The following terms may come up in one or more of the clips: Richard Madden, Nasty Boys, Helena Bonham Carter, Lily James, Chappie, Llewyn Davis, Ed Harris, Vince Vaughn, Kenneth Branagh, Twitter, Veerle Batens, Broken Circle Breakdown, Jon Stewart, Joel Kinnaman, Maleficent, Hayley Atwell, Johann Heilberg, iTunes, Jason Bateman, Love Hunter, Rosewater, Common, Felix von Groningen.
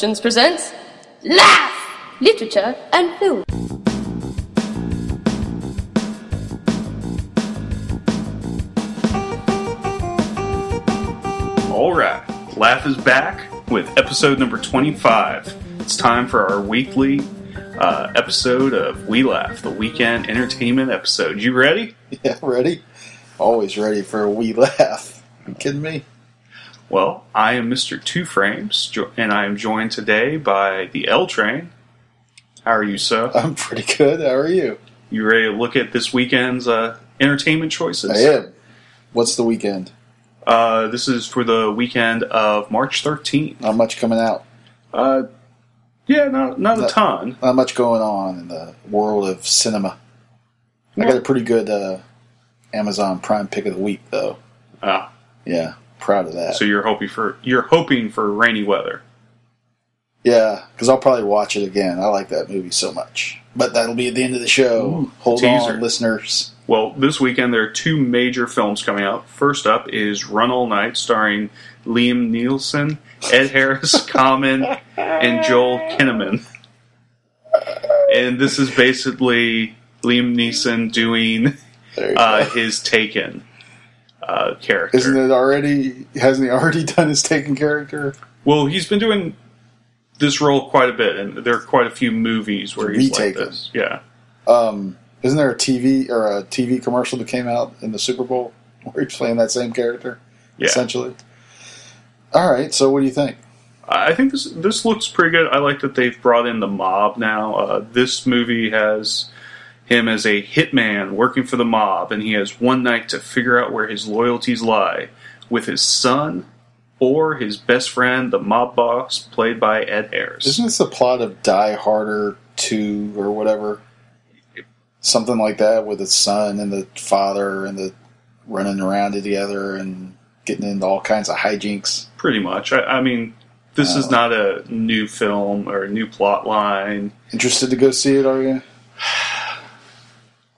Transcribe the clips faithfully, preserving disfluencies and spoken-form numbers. Productions presents Laugh, Literature and Film. Alright, Laugh is back with episode number twenty-five. It's time for our weekly uh, episode of We Laugh, the weekend entertainment episode. You ready? Yeah, ready. Always ready for a We Laugh. You kidding me? Well, I am Mister Two Frames, and I am joined today by the L Train. How are you, sir? I'm pretty good. How are you? You ready to look at this weekend's uh, entertainment choices? I am. What's the weekend? Uh, this is for the weekend of March thirteenth. Not much coming out. Uh, yeah, not not, not a ton. Not much going on in the world of cinema. What? I got a pretty good uh, Amazon Prime pick of the week, though. Ah, yeah. Proud of that. So you're hoping for you're hoping for rainy weather. Yeah, because I'll probably watch it again. I like that movie so much. But that'll be at the end of the show. Ooh, hold teaser. On, listeners. Well, this weekend there are two major films coming out. First up is Run All Night, starring Liam Neeson, Ed Harris, Common, and Joel Kinnaman. And this is basically Liam Neeson doing uh, his Taken. Uh, character. Isn't it already, hasn't he already done his Taken character? Well, he's been doing this role quite a bit, and there are quite a few movies where he's retaken. Like this. Yeah. Um, isn't there a T V or a T V commercial that came out in the Super Bowl where he's playing that same character? Yeah. Essentially. All right, so what do you think? I think this this looks pretty good. I like that they've brought in the mob now. Uh, this movie has him as a hitman working for the mob, and he has one night to figure out where his loyalties lie with his son or his best friend, the mob boss, played by Ed Harris. Isn't this the plot of Die Harder two or whatever? Something like that with his son and the father and the running around together and getting into all kinds of hijinks? Pretty much. I, I mean, this um, is not a new film or a new plot line. Interested to go see it, are you?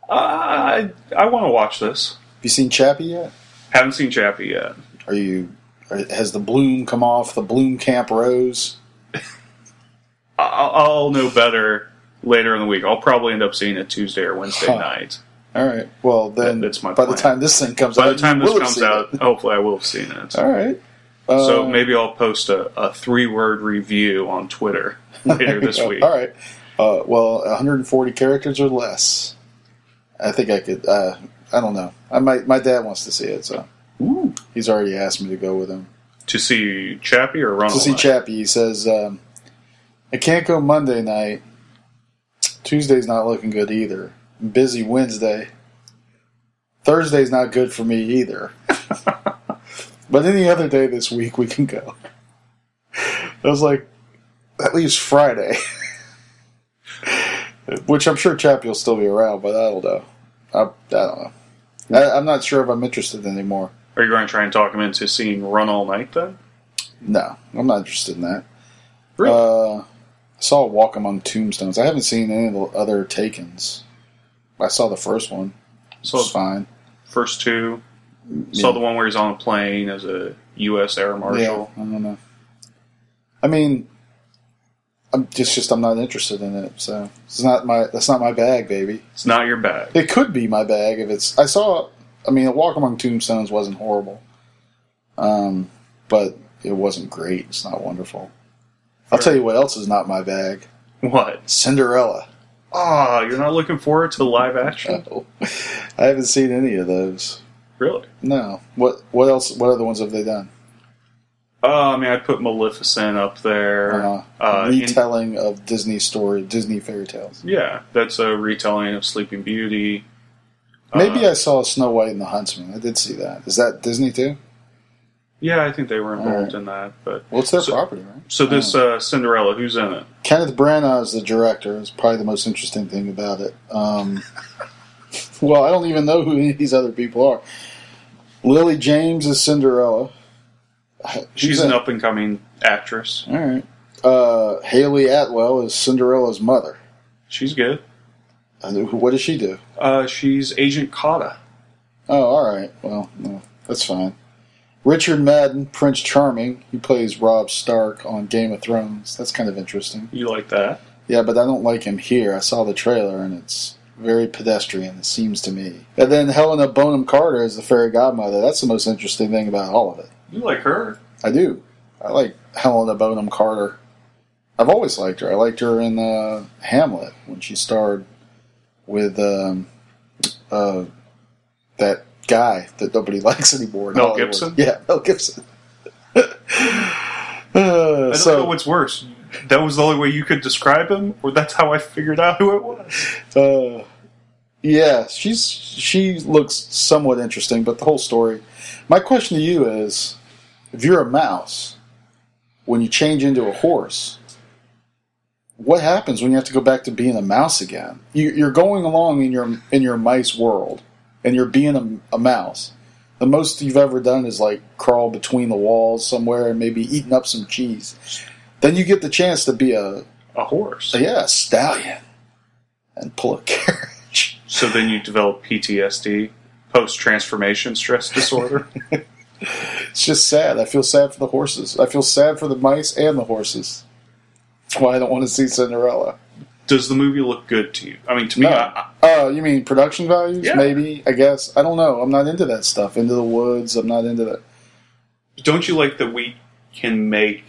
Uh, I I want to watch this. Have you seen Chappie yet? Haven't seen Chappie yet. Are you? Has the bloom come off the bloom camp rose? I'll, I'll know better later in the week. I'll probably end up seeing it Tuesday or Wednesday huh. night. All right. Well, then that, my by plan. the time this thing comes by out, by the time this comes out, it. hopefully I will have seen it. All right. Uh, so maybe I'll post a, a three-word review on Twitter later this week. All right. Uh, well, one hundred forty characters or less. I think I could, uh, I don't know. I might, my dad wants to see it, so Ooh. He's already asked me to go with him. To see Chappie or Ronald? To see Chappie. He says, um, I can't go Monday night. Tuesday's not looking good either. I'm busy Wednesday. Thursday's not good for me either. But any other day this week we can go. I was like, that leaves Friday. Which I'm sure Chappie will still be around, but I don't know. I, I don't know. I, I'm not sure if I'm interested anymore. Are you going to try and talk him into seeing Run All Night, then? No, I'm not interested in that. Really? Uh, I saw Walk Among Tombstones. I haven't seen any of the other Takens. I saw the first one. It was fine. First two. Yeah. Saw the one where he's on a plane as a U S Air Marshal. Yeah, I don't know. I mean... I'm just, just I'm not interested in it, so it's not my that's not my bag, baby. It's not your bag. It could be my bag if it's. I saw. I mean, Walk Among Tombstones wasn't horrible, um, but it wasn't great. It's not wonderful. I'll tell you what else is not my bag. What? Cinderella. Ah, oh, you're not looking forward to the live action? No. I haven't seen any of those. Really? No. What? What else? What other ones have they done? Uh, I mean, I put Maleficent up there. Uh, uh, retelling in, of Disney story, Disney fairy tales. Yeah, that's a retelling of Sleeping Beauty. Maybe uh, I saw Snow White and the Huntsman. I did see that. Is that Disney too? Yeah, I think they were involved right. in that. But well, it's their so, property, right? So this uh, Cinderella, who's in it? Kenneth Branagh is the director. It's probably the most interesting thing about it. Um, well, I don't even know who these other people are. Lily James is Cinderella. She's, She's an up-and-coming actress. All right. Uh, Hayley Atwell is Cinderella's mother. She's good. And what does she do? Uh, she's Agent Cotta. Oh, all right. Well, no, that's fine. Richard Madden, Prince Charming. He plays Robb Stark on Game of Thrones. That's kind of interesting. You like that? Yeah, but I don't like him here. I saw the trailer, and it's very pedestrian, it seems to me. And then Helena Bonham Carter is the fairy godmother. That's the most interesting thing about all of it. You like her? I do. I like Helena Bonham Carter. I've always liked her. I liked her in uh, Hamlet when she starred with um, uh, that guy that nobody likes anymore. Mel Gibson? Yeah, Mel Gibson. uh, I don't so, know what's worse. That was the only way you could describe him, or that's how I figured out who it was. Uh, yeah, she's she looks somewhat interesting, but the whole story. My question to you is, if you're a mouse, when you change into a horse, what happens when you have to go back to being a mouse again? You, you're going along in your in your mice world, and you're being a, a mouse. The most you've ever done is like crawl between the walls somewhere and maybe eating up some cheese. Then you get the chance to be a... A horse. Yeah, a stallion. And pull a carriage. So then you develop P T S D, post-transformation stress disorder. It's just sad. I feel sad for the horses. I feel sad for the mice and the horses. That's why I don't want to see Cinderella. Does the movie look good to you? I mean, to me... No. I, I, uh, you mean production values? Yeah. Maybe, I guess. I don't know. I'm not into that stuff. Into the Woods. I'm not into that. Don't you like that we can make...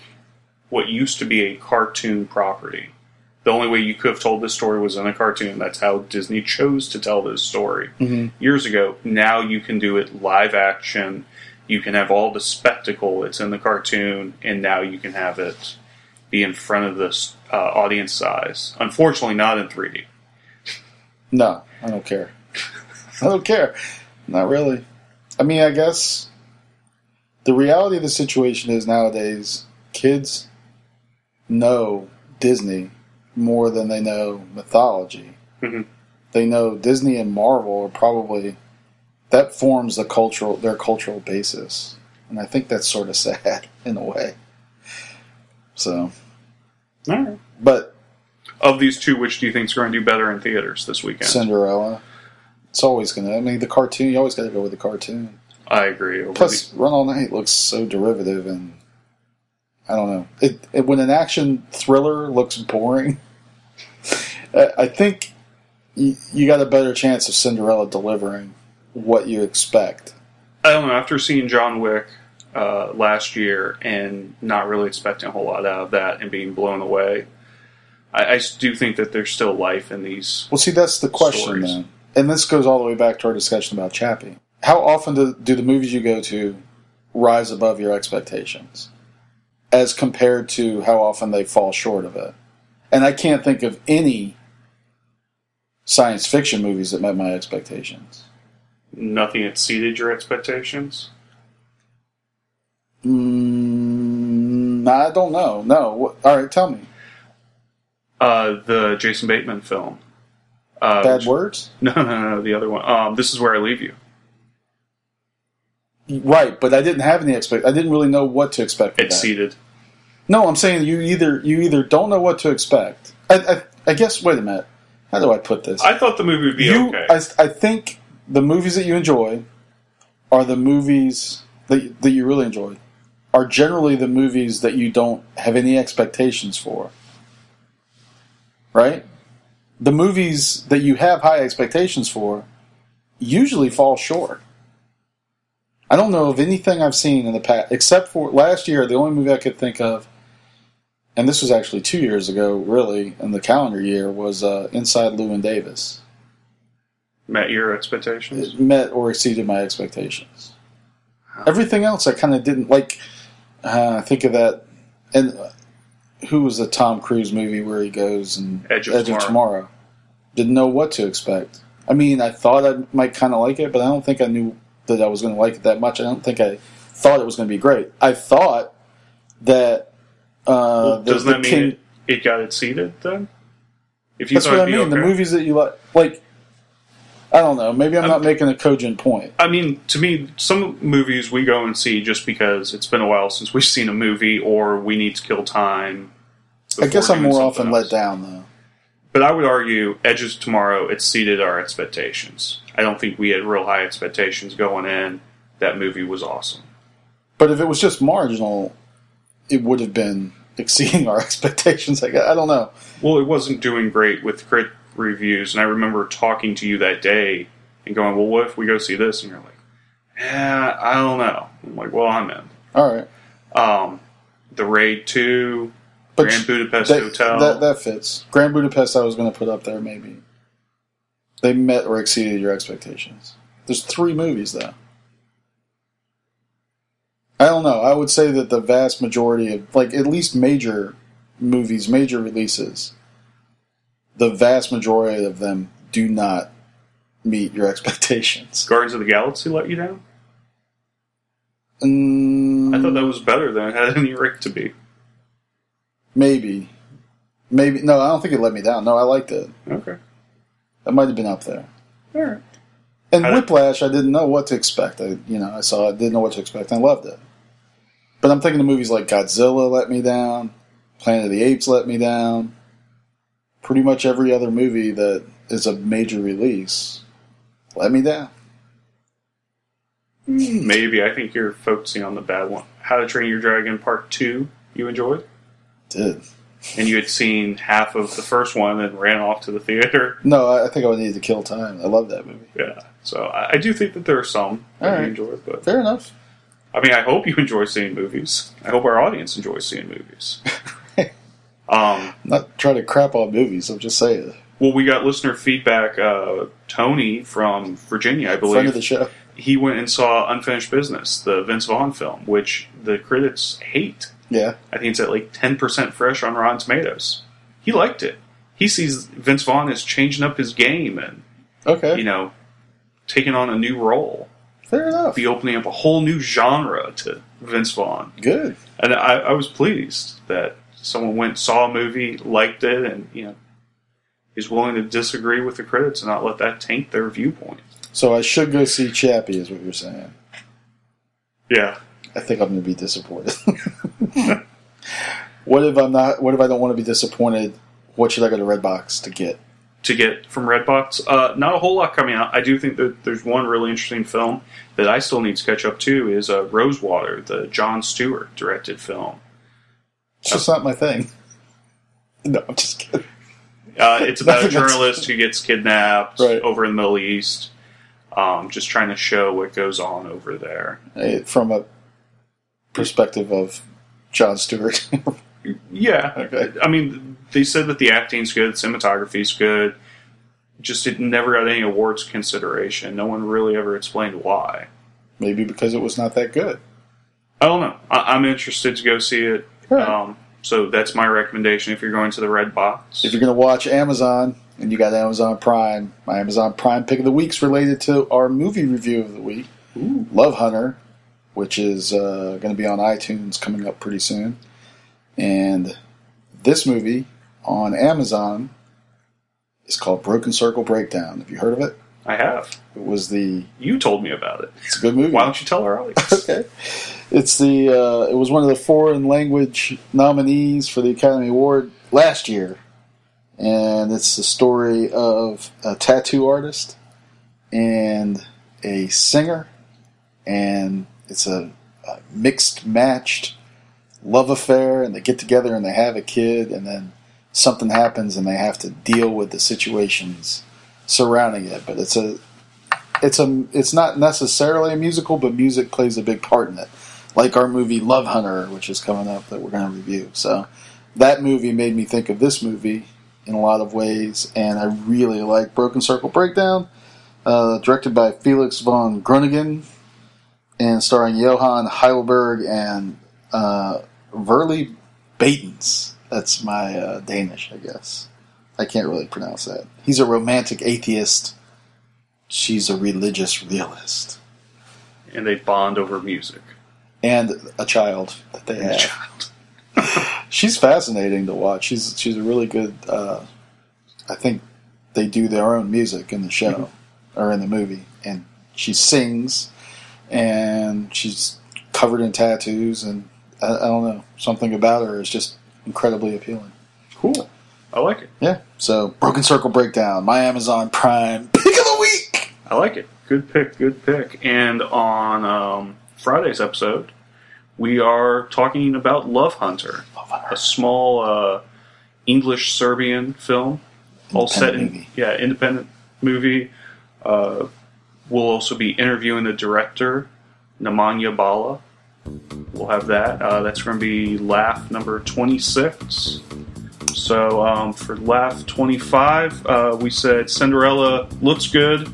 what used to be a cartoon property? The only way you could have told this story was in a cartoon. That's how Disney chose to tell this story mm-hmm. years ago. Now you can do it live action. You can have all the spectacle. It's in the cartoon, and now you can have it be in front of this uh, audience size. Unfortunately, not in three D. No, I don't care. I don't care. Not really. I mean, I guess the reality of the situation is nowadays kids know Disney more than they know mythology. Mm-hmm. They know Disney and Marvel are probably that forms the cultural their cultural basis, and I think that's sort of sad in a way. So, all right. But of these two, which do you think is going to do better in theaters this weekend? Cinderella. It's always going to. I mean, the cartoon. You always got to go with the cartoon. I agree. Over Plus, the- Run All Night looks so derivative and. I don't know. It, it, when an action thriller looks boring, I think you, you got a better chance of Cinderella delivering what you expect. I don't know. After seeing John Wick uh, last year and not really expecting a whole lot out of that and being blown away, I, I do think that there's still life in these. Well, see, that's the question, then. And this goes all the way back to our discussion about Chappie. How often do, do the movies you go to rise above your expectations? As compared to how often they fall short of it. And I can't think of any science fiction movies that met my expectations. Nothing exceeded your expectations? Mm, I don't know. No. All right, tell me. Uh, the Jason Bateman film. Uh, Bad which, Words? No, no, no, the other one. Um, This Is Where I Leave You. Right, but I didn't have any expect. I didn't really know what to expect. From Exceeded. That. No, I'm saying you either you either don't know what to expect. I, I, I guess. Wait a minute. How do I put this? I thought the movie would be you, okay. I, I think the movies that you enjoy are the movies that that you really enjoy are generally the movies that you don't have any expectations for. Right? The movies that you have high expectations for usually fall short. I don't know of anything I've seen in the past, except for last year, the only movie I could think of, and this was actually two years ago, really, in the calendar year, was uh, Inside Llewyn Davis. Met your expectations? It met or exceeded my expectations. Huh. Everything else I kind of didn't, like, uh, think of that, and uh, who was the Tom Cruise movie where he goes and Edge of, Edge Tomorrow. of Tomorrow? Didn't know what to expect. I mean, I thought I might kind of like it, but I don't think I knew that I was going to like it that much. I don't think I thought it was going to be great. I thought that... Uh, well, doesn't the, the that mean King, it, it got exceeded then? If you that's what I mean. Okay. The movies that you like... Like, I don't know. Maybe I'm, I'm not making a cogent point. I mean, to me, some movies we go and see just because it's been a while since we've seen a movie or we need to kill time. I guess I'm more often else. let down, though. But I would argue Edge of Tomorrow exceeded our expectations. I don't think we had real high expectations going in. That movie was awesome. But if it was just marginal, it would have been exceeding our expectations. I I don't know. Well, it wasn't doing great with crit reviews, and I remember talking to you that day and going, well, what if we go see this? And you're like, eh, I don't know. I'm like, well, I'm in. All right. Um, The Raid two, but Grand Budapest that, Hotel. That, that fits. Grand Budapest I was going to put up there, maybe. They met or exceeded your expectations. There's three movies, though. I don't know. I would say that the vast majority of, like, at least major movies, major releases, the vast majority of them do not meet your expectations. Guardians of the Galaxy let you down? Um, I thought that was better than it had any right to be. Maybe. Maybe. No, I don't think it let me down. No, I liked it. Okay. That might have been up there. All right. And I Whiplash, I didn't know what to expect. I, you know, I saw it, didn't know what to expect, and I loved it. But I'm thinking of movies like Godzilla let me down, Planet of the Apes let me down, pretty much every other movie that is a major release let me down. Maybe. I think you're focusing on the bad one. How to Train Your Dragon Part two, you enjoyed? I did. And you had seen half of the first one and ran off to the theater? No, I think I would need to kill time. I love that movie. Yeah. So I do think that there are some that All right. you enjoy. But fair enough. I mean, I hope you enjoy seeing movies. I hope our audience enjoys seeing movies. um, I'm not trying to crap on movies. I'm just saying. Well, we got listener feedback. Uh, Tony from Virginia, I believe. Friend of the show. He went and saw Unfinished Business, the Vince Vaughn film, which the critics hate. Yeah. I think it's at like ten percent fresh on Rotten Tomatoes. He liked it. He sees Vince Vaughn as changing up his game and, okay, you know, taking on a new role. Fair enough. Be opening up a whole new genre to Vince Vaughn. Good. And I, I was pleased that someone went, saw a movie, liked it, and, you know, is willing to disagree with the critics and not let that taint their viewpoint. So I should go see Chappie, is what you're saying. Yeah. I think I'm going to be disappointed. What if I'm not? What if I don't want to be disappointed? What should I go to Redbox to get? To get from Redbox? Uh, not a whole lot coming out. I do think that there's one really interesting film that I still need to catch up to is uh, Rosewater, the Jon Stewart directed film. It's just uh, not my thing. No, I'm just kidding. Uh, it's about a journalist who gets kidnapped right. over in the Middle East. Um, just trying to show what goes on over there. Hey, from a perspective of Jon Stewart. Yeah. Okay. I mean, they said that the acting's good, cinematography's good. Just it never got any awards consideration. No one really ever explained why. Maybe because it was not that good. I don't know. I- I'm interested to go see it. Right. Um, so that's my recommendation if you're going to the Red Box. If you're going to watch Amazon, and you got Amazon Prime, my Amazon Prime pick of the week's related to our movie review of the week, Ooh. Love Hunter, which is uh, going to be on iTunes coming up pretty soon. And this movie on Amazon is called Broken Circle Breakdown. Have you heard of it? I have. It was the... You told me about it. It's a good movie. Why don't you tell our audience? Okay. It's the... Uh, it was one of the foreign language nominees for the Academy Award last year. And it's the story of a tattoo artist and a singer. And it's a, a mixed, matched love affair, and they get together and they have a kid, and then something happens and they have to deal with the situations surrounding it. But it's a, it's a, it's not necessarily a musical, but music plays a big part in it, like our movie Love Hunter, which is coming up that we're going to review. So that movie made me think of this movie in a lot of ways, and I really like Broken Circle Breakdown, uh, directed by Felix von Groningen, and starring Johann Heilberg and uh, Veerle Batens. That's my uh, Danish, I guess. I can't really pronounce that. He's a romantic atheist. She's a religious realist. And they bond over music. And a child that they and have. A child. She's fascinating to watch. She's she's a really good... Uh, I think they do their own music in the show, mm-hmm. or in the movie. And she sings... And she's covered in tattoos, and I, I don't know, something about her is just incredibly appealing. Cool. I like it. Yeah. So, Broken Circle Breakdown, my Amazon Prime pick of the week! I like it. Good pick, good pick. And on um, Friday's episode, we are talking about Love Hunter, Love Hunter. a small uh, English-Serbian film, all set in movie. yeah, independent movie. Uh, we'll also be interviewing the director, Nemanja Bala. We'll have that. Uh, that's going to be laugh number twenty-six. So um, for laugh twenty-five, uh, we said Cinderella looks good.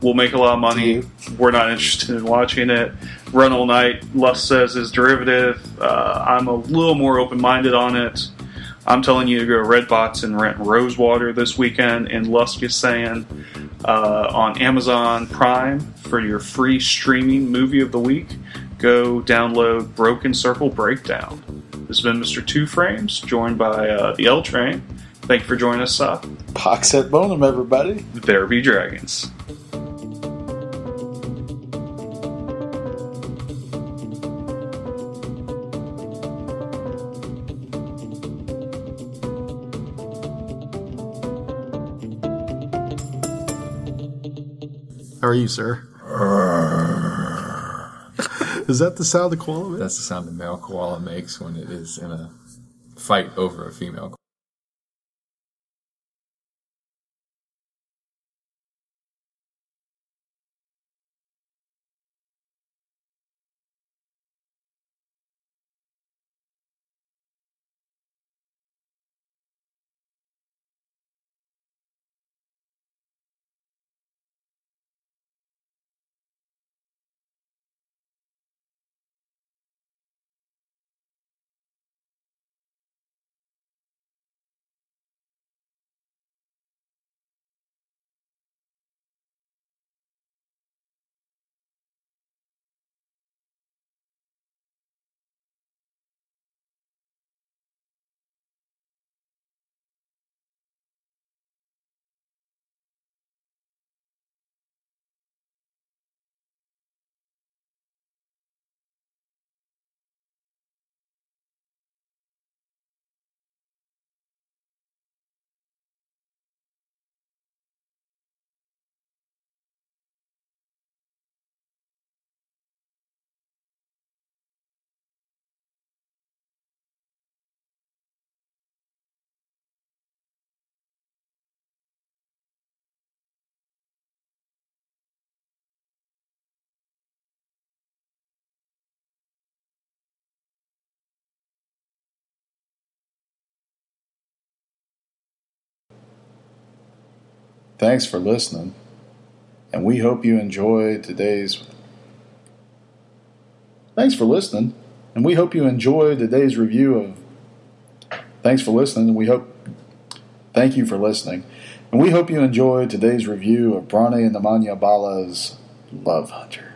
We'll make a lot of money. We're not interested in watching it. Run All Night, Lust says, is derivative. Uh, I'm a little more open-minded on it. I'm telling you to go to Redbox and rent Rosewater this weekend. And Lust is saying uh, on Amazon Prime for your free streaming movie of the week, go download Broken Circle Breakdown. This has been Mister Two Frames, joined by uh, the L Train. Thank you for joining us up. Pax et bonum, everybody. There be dragons. How are you, sir? Is that the sound the koala makes? That's the sound the male koala makes when it is in a fight over a female koala. Thanks for listening, and we hope you enjoy today's... Thanks for listening, and we hope you enjoy today's review of... Thanks for listening, and we hope... Thank you for listening, and we hope you enjoy today's review of Branagh and Nemanja Bala's Love Hunter.